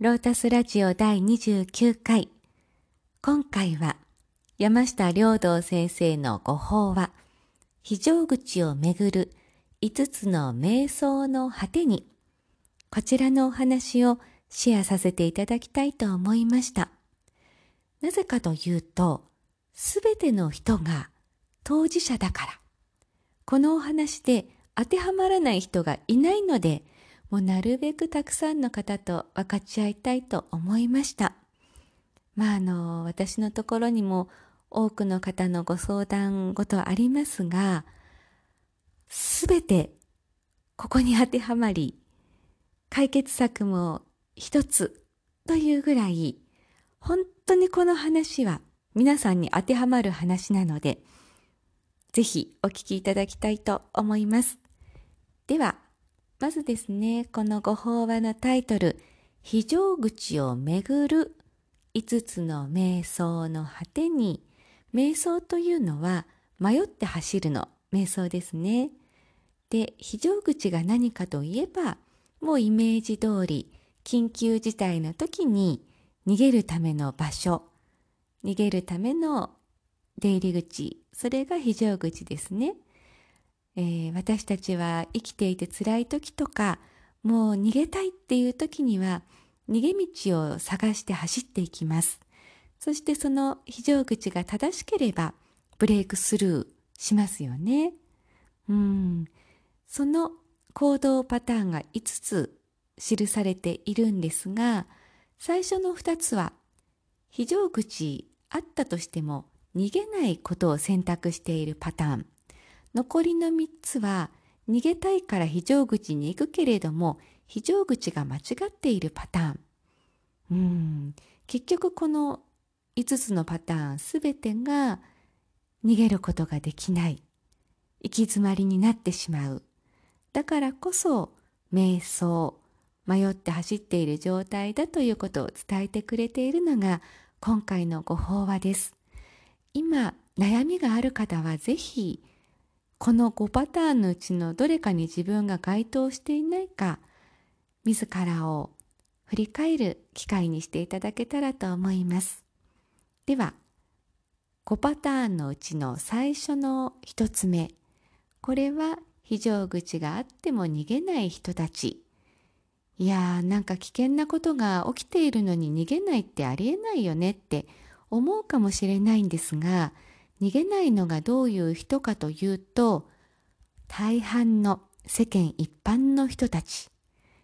ロータスラジオ第29回。今回は山下良道先生のご法話、非常口をめぐる5つの瞑想の果てに、こちらのお話をシェアさせていただきたいと思いました。なぜかというと、すべての人が当事者だから、このお話で当てはまらない人がいないので、もうなるべくたくさんの方と分かち合いたいと思いました。私のところにも多くの方のご相談ごとありますが、すべてここに当てはまり、解決策も一つというぐらい、本当にこの話は皆さんに当てはまる話なので、ぜひお聞きいただきたいと思います。では、まずですね、このご法話のタイトル、非常口をめぐる5つの瞑想の果てに、瞑想というのは迷って走るの瞑想ですね。で、非常口が何かといえば、もうイメージ通り、緊急事態の時に逃げるための場所、逃げるための出入り口、それが非常口ですね。私たちは生きていて辛い時とか、もう逃げたいっていう時には逃げ道を探して走っていきます。そしてその非常口が正しければブレイクスルーしますよね。その行動パターンが5つ記されているんですが、最初の2つは非常口あったとしても逃げないことを選択しているパターン、残りの3つは逃げたいから非常口に行くけれども非常口が間違っているパターン。結局この5つのパターンすべてが逃げることができない、行き詰まりになってしまう。だからこそ瞑想、迷って走っている状態だということを伝えてくれているのが今回のご法話です。今悩みがある方はぜひこの5パターンのうちのどれかに自分が該当していないか、自らを振り返る機会にしていただけたらと思います。では、5パターンのうちの最初の1つ目。これは非常口があっても逃げない人たち。いやー、なんか危険なことが起きているのに逃げないってありえないよねって思うかもしれないんですが、逃げないのがどういう人かというと、大半の世間一般の人たち、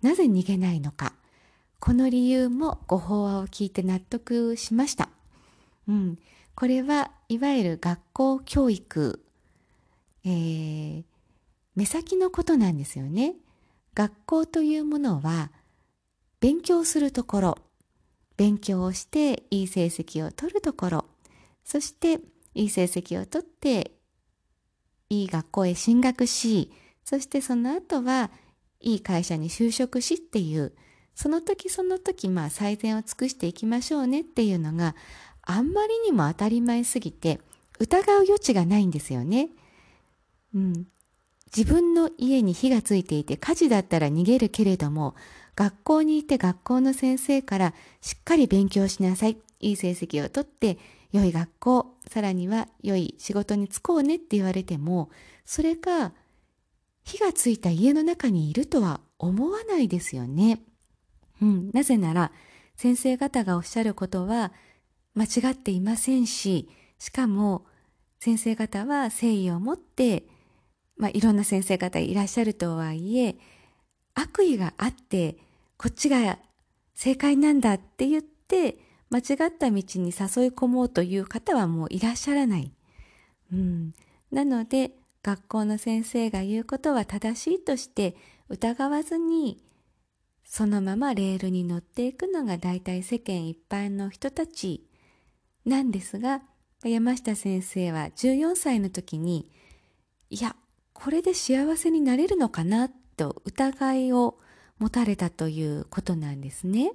なぜ逃げないのか、この理由もご法話を聞いて納得しました。これはいわゆる学校教育、目先のことなんですよね。学校というものは勉強するところ、勉強をしていい成績を取るところ、そしていい成績を取っていい学校へ進学し、そしてその後はいい会社に就職しっていう、その時その時最善を尽くしていきましょうねっていうのがあんまりにも当たり前すぎて疑う余地がないんですよね。自分の家に火がついていて火事だったら逃げるけれども、学校にいて学校の先生からしっかり勉強しなさい、いい成績を取って良い学校、さらには良い仕事に就こうねって言われても、それが火がついた家の中にいるとは思わないですよね。なぜなら先生方がおっしゃることは間違っていませんし、しかも先生方は誠意を持って、いろんな先生方いらっしゃるとはいえ、悪意があってこっちが正解なんだって言って間違った道に誘い込もうという方はもういらっしゃらない。なので学校の先生が言うことは正しいとして疑わずにそのままレールに乗っていくのが大体世間一般の人たちなんですが、山下先生は14歳の時に、いや、これで幸せになれるのかなと疑いを持たれたということなんですね。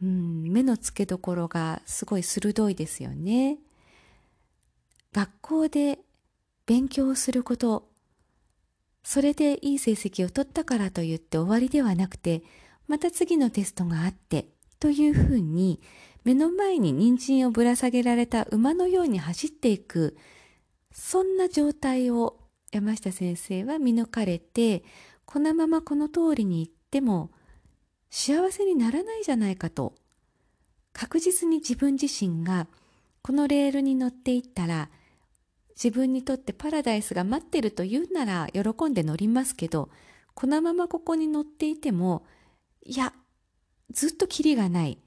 目の付けどころがすごい鋭いですよね。学校で勉強すること、それでいい成績を取ったからといって終わりではなくて、また次のテストがあってというふうに、目の前に人参をぶら下げられた馬のように走っていく、そんな状態を山下先生は見抜かれて、このままこの通りに行っても幸せにならないじゃないかと、確実に自分自身がこのレールに乗っていったら、自分にとってパラダイスが待ってるというなら喜んで乗りますけど、このままここに乗っていても、いや、ずっとキリがない。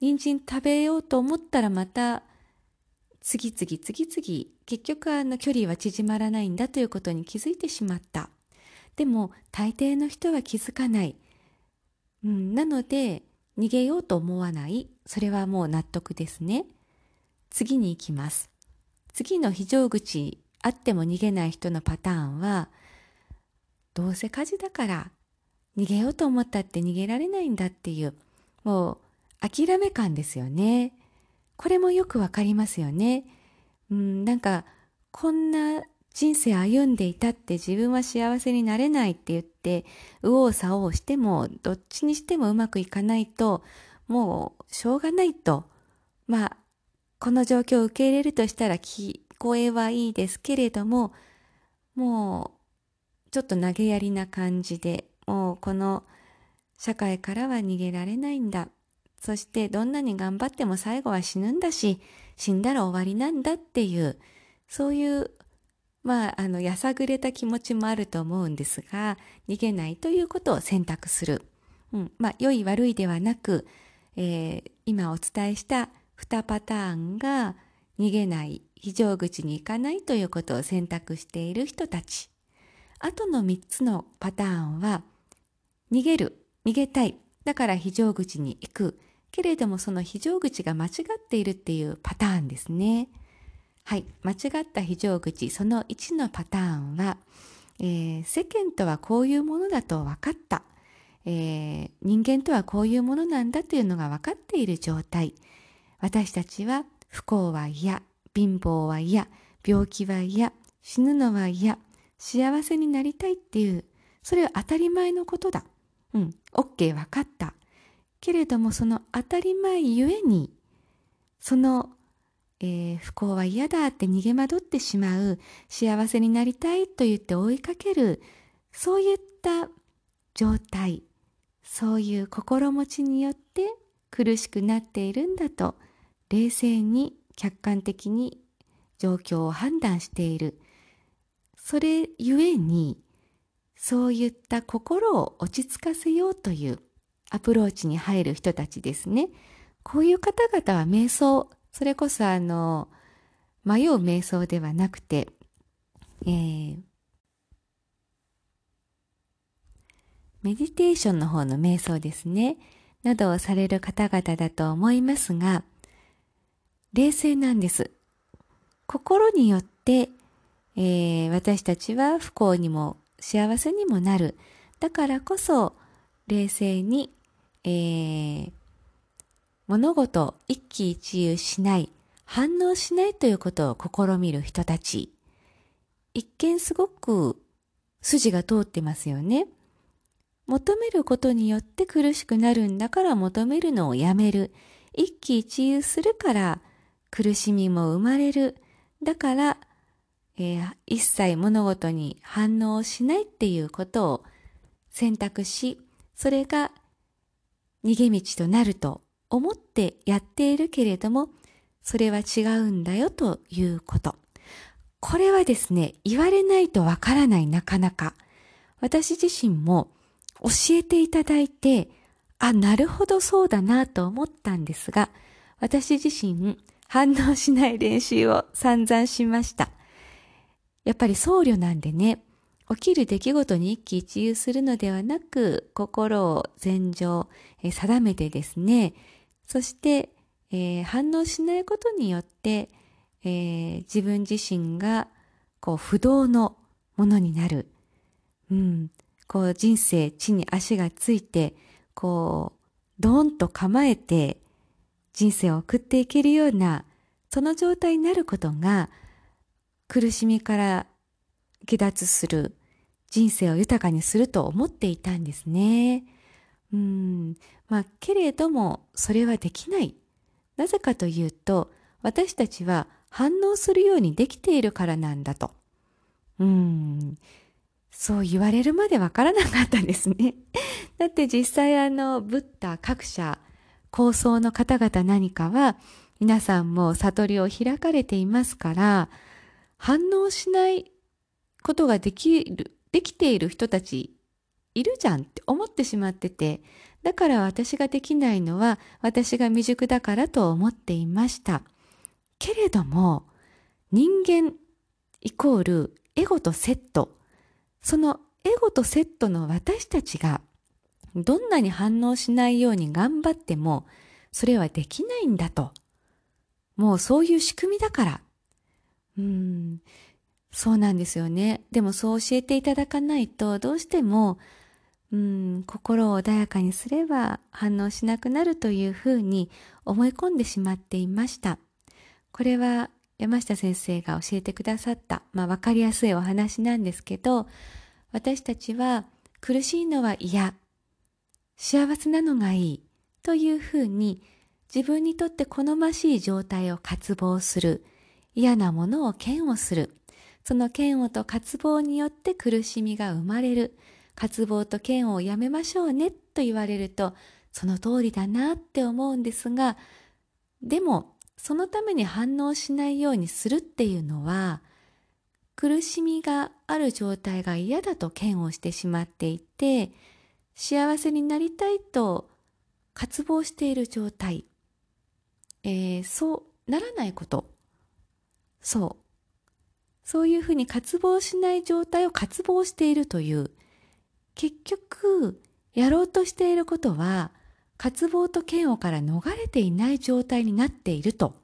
人参食べようと思ったらまた次々結局距離は縮まらないんだということに気づいてしまった。でも大抵の人は気づかない。なので逃げようと思わない。それはもう納得ですね。次に行きます。次の非常口あっても逃げない人のパターンは、どうせ火事だから逃げようと思ったって逃げられないんだっていう、もう諦め感ですよね。これもよくわかりますよね。なんかこんな人生歩んでいたって自分は幸せになれないって言って右往左往しても、どっちにしてもうまくいかないと、もうしょうがないと、この状況を受け入れるとしたら聞こえはいいですけれども、もうちょっと投げやりな感じで、もうこの社会からは逃げられないんだ。そしてどんなに頑張っても最後は死ぬんだし、死んだら終わりなんだっていう、そういう、やさぐれた気持ちもあると思うんですが、逃げないということを選択する。良い悪いではなく、今お伝えした2パターンが逃げない、非常口に行かないということを選択している人たち。あとの3つのパターンは、逃げる、逃げたい、だから非常口に行く。けれどもその非常口が間違っているっていうパターンですね。はい、間違った非常口、その1のパターンは、世間とはこういうものだと分かった、人間とはこういうものなんだというのが分かっている状態。私たちは不幸は嫌、貧乏は嫌、病気は嫌、死ぬのは嫌、幸せになりたいっていう、それは当たり前のことだ。OK、分かった。けれどもその当たり前ゆえに、その、不幸は嫌だって逃げ惑ってしまう、幸せになりたいと言って追いかける、そういった状態、そういう心持ちによって苦しくなっているんだと、冷静に客観的に状況を判断している。それゆえに、そういった心を落ち着かせようというアプローチに入る人たちですね。こういう方々は瞑想、それこそ迷う瞑想ではなくて、メディテーションの方の瞑想ですね。などをされる方々だと思いますが、冷静なんです。心によって私たちは不幸にも幸せにもなる。だからこそ冷静に、物事を一喜一憂しない、反応しないということを試みる人たち。一見すごく筋が通ってますよね。求めることによって苦しくなるんだから求めるのをやめる。一喜一憂するから苦しみも生まれる。だから一切物事に反応しないっていうことを選択し、それが逃げ道となると思ってやっているけれども、それは違うんだよということ。これはですね、言われないとわからない、なかなか。私自身も教えていただいて、なるほどそうだなと思ったんですが、私自身反応しない練習を散々しました。やっぱり僧侶なんでね、起きる出来事に一喜一憂するのではなく、心を禅定、定めてですね、そして、反応しないことによって、自分自身が不動のものになる。人生地に足がついて、ドーンと構えて人生を送っていけるような、その状態になることが、苦しみから下脱する、人生を豊かにすると思っていたんですね。けれどもそれはできない。なぜかというと、私たちは反応するようにできているからなんだと。そう言われるまでわからなかったですね。だって実際ブッダ各社高僧の方々何かは皆さんも悟りを開かれていますから、反応しないことができている人たちいるじゃんって思ってしまってて、だから私ができないのは私が未熟だからと思っていました。けれども人間イコールエゴとセット、そのエゴとセットの私たちがどんなに反応しないように頑張ってもそれはできないんだと。もうそういう仕組みだから。そうなんですよね。でもそう教えていただかないとどうしても心を穏やかにすれば反応しなくなるというふうに思い込んでしまっていました。これは山下先生が教えてくださった、分かりやすいお話なんですけど、私たちは苦しいのは嫌、幸せなのがいいというふうに自分にとって好ましい状態を渇望する、嫌なものを嫌悪する、その嫌悪と渇望によって苦しみが生まれる、渇望と嫌悪をやめましょうねと言われるとその通りだなって思うんですが、でもそのために反応しないようにするっていうのは、苦しみがある状態が嫌だと嫌悪してしまっていて、幸せになりたいと渇望している状態、そうならないこと、そういうふうに渇望しない状態を渇望しているという、結局やろうとしていることは渇望と嫌悪から逃れていない状態になっていると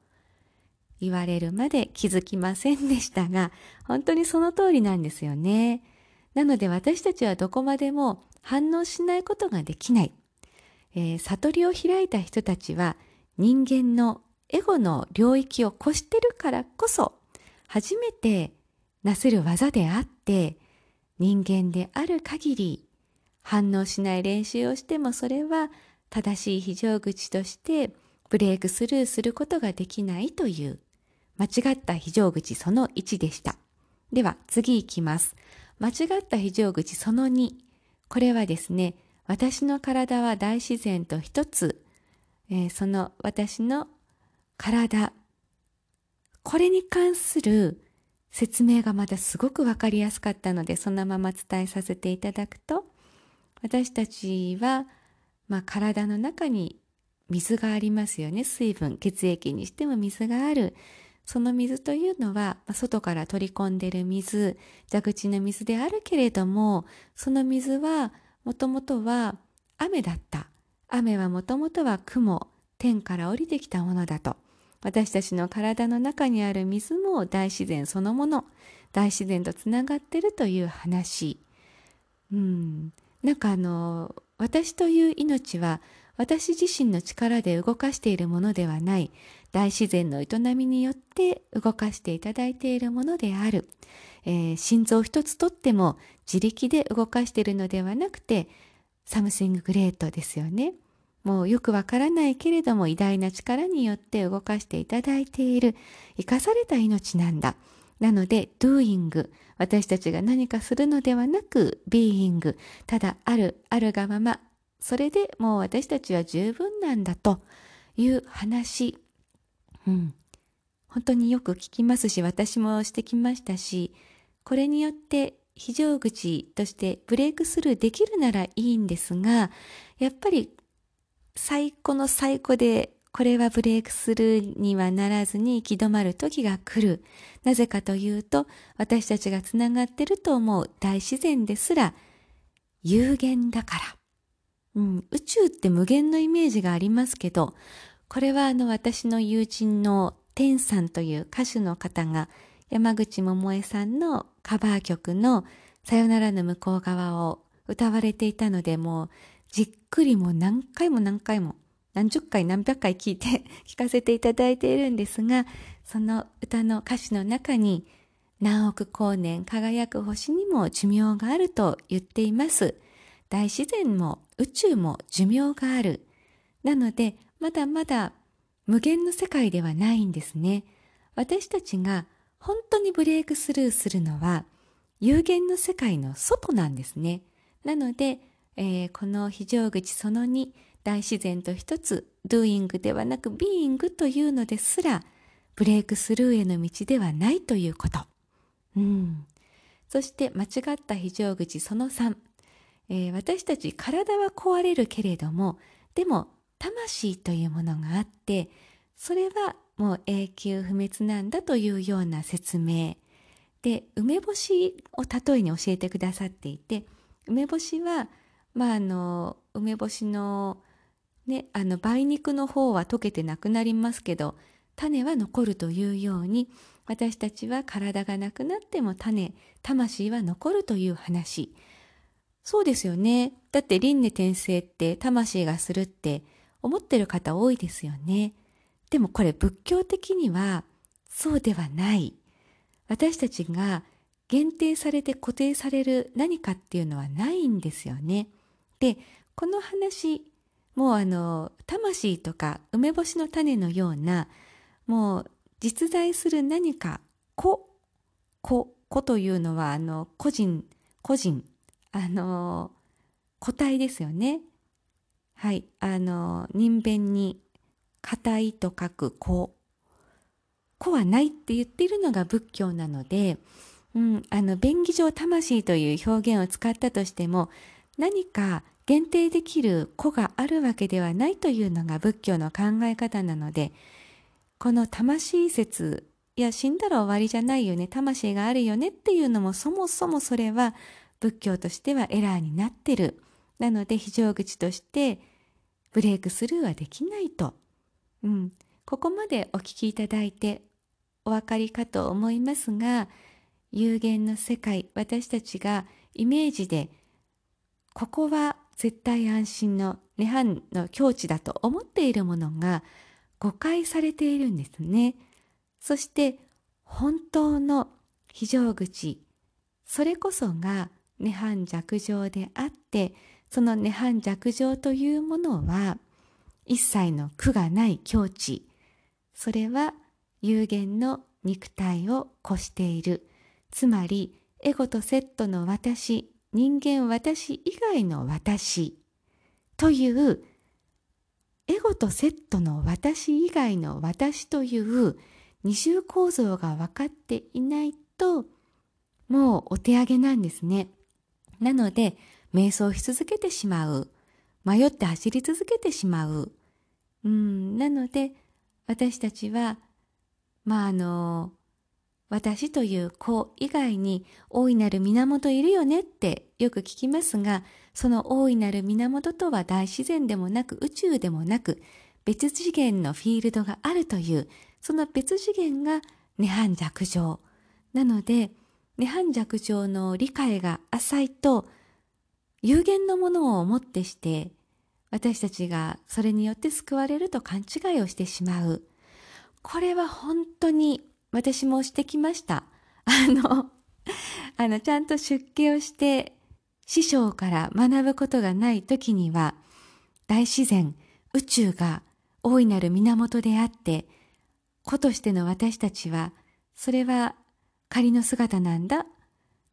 言われるまで気づきませんでしたが、本当にその通りなんですよね。なので私たちはどこまでも反応しないことができない、悟りを開いた人たちは人間のエゴの領域を越してるからこそ初めてなせる技であって、人間である限り反応しない練習をしてもそれは正しい非常口としてブレイクスルーすることができないという、間違った非常口その1でした。では次いきます。間違った非常口その2。これはですね、私の体は大自然と一つ、その私の体、これに関する説明がまだすごくわかりやすかったので、そのまま伝えさせていただくと、私たちは体の中に水がありますよね。水分、血液にしても水がある。その水というのは、外から取り込んでいる水、蛇口の水であるけれども、その水はもともとは雨だった。雨はもともとは雲、天から降りてきたものだと。私たちの体の中にある水も大自然そのもの、大自然とつながっているという話。私という命は私自身の力で動かしているものではない、大自然の営みによって動かしていただいているものである、心臓一つとっても自力で動かしているのではなくてサムシンググレートですよね。もうよくわからないけれども偉大な力によって動かしていただいている生かされた命なんだ。なので doing、 私たちが何かするのではなく being、 ただあるがまま、それでもう私たちは十分なんだという話、本当によく聞きますし、私もしてきましたし、これによって非常口としてブレイクスルーできるならいいんですが、やっぱり最高の最高でこれはブレイクスルーにはならずに行き止まる時が来る。なぜかというと、私たちがつながってると思う大自然ですら有限だから。宇宙って無限のイメージがありますけど、これは私の友人の天さんという歌手の方が山口百恵さんのカバー曲のさよならの向こう側を歌われていたので、もうじっくりもう何回も何十回何百回聞かせていただいているんですが、その歌の歌詞の中に何億光年輝く星にも寿命があると言っています。大自然も宇宙も寿命がある。なのでまだまだ無限の世界ではないんですね。私たちが本当にブレイクスルーするのは有限の世界の外なんですね。なので、この非常口その2、大自然と一つ、doing ではなく being というのですら、ブレイクスルーへの道ではないということ。そして間違った非常口その3、私たち体は壊れるけれども、でも魂というものがあって、それはもう永久不滅なんだというような説明。で、梅干しを例えに教えてくださっていて、梅干しは、梅干しのね、梅肉の方は溶けてなくなりますけど、種は残るというように、私たちは体がなくなっても魂は残るという話。そうですよね。だって輪廻転生って魂がするって思ってる方多いですよね。でもこれ仏教的にはそうではない。私たちが限定されて固定される何かっていうのはないんですよね。で、この話、もう魂とか梅干しの種のような、もう実在する何か、個というのは個人、個体ですよね。はい、人弁に硬いと書く個はないって言っているのが仏教なので、便宜上魂という表現を使ったとしても、何か限定できる個があるわけではないというのが仏教の考え方なので、この魂説、いや死んだら終わりじゃないよね、魂があるよねっていうのも、そもそもそれは仏教としてはエラーになってる。なので非常口としてブレイクスルーはできないと。ここまでお聞きいただいてお分かりかと思いますが、有限の世界、私たちがイメージでここは絶対安心の涅槃の境地だと思っているものが誤解されているんですね。そして本当の非常口、それこそが涅槃寂静であって、その涅槃寂静というものは一切の苦がない境地、それは有限の肉体を越している、つまりエゴとセットの私、人間私以外の私という、エゴとセットの私以外の私という二重構造が分かっていないと、もうお手上げなんですね。なので瞑想し続けてしまう、迷って走り続けてしまう。なので私たちは私という子以外に大いなる源いるよねってよく聞きますが、その大いなる源とは大自然でもなく宇宙でもなく、別次元のフィールドがあるという、その別次元が涅槃寂静。なので涅槃寂静の理解が浅いと、有限のものをもってして、私たちがそれによって救われると勘違いをしてしまう。これは本当に私もしてきました。ちゃんと出家をして、師匠から学ぶことがない時には、大自然、宇宙が大いなる源であって、子としての私たちは、それは仮の姿なんだ。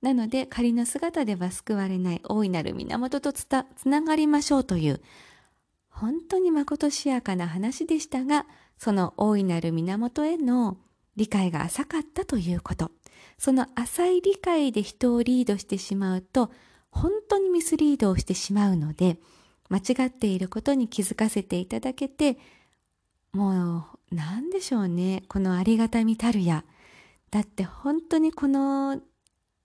なので仮の姿では救われない、大いなる源とつながりましょうという、本当にまことしやかな話でしたが、その大いなる源への理解が浅かったということ。その浅い理解で人をリードしてしまうと、本当にミスリードをしてしまうので、間違っていることに気づかせていただけて、もう何でしょうね、このありがたみたるや。だって本当にこの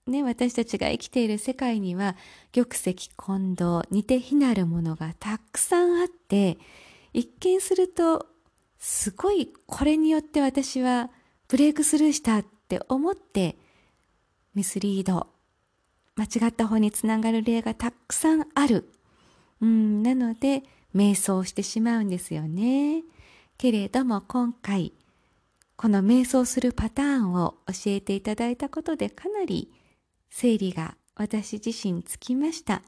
ね、私たちが生きている世界には玉石混同、似て非なるものがたくさんあって、一見するとすごい、これによって私はブレイクスルーしたって思ってミスリード、間違った方につながる例がたくさんある。なので瞑想してしまうんですよね。けれども今回この瞑想するパターンを教えていただいたことで、かなり整理が私自身つきました。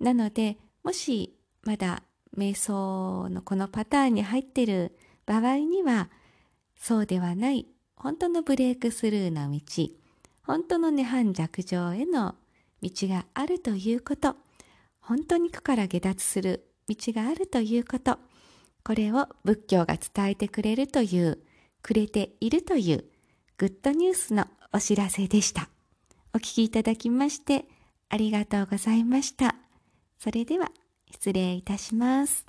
なので、もしまだ瞑想のこのパターンに入っている場合には、そうではない本当のブレイクスルーの道、本当の涅槃寂浄への道があるということ、本当に苦から解脱する道があるということ、これを仏教が伝えてくれるという、くれているというグッドニュースのお知らせでした。お聞きいただきましてありがとうございました。それでは失礼いたします。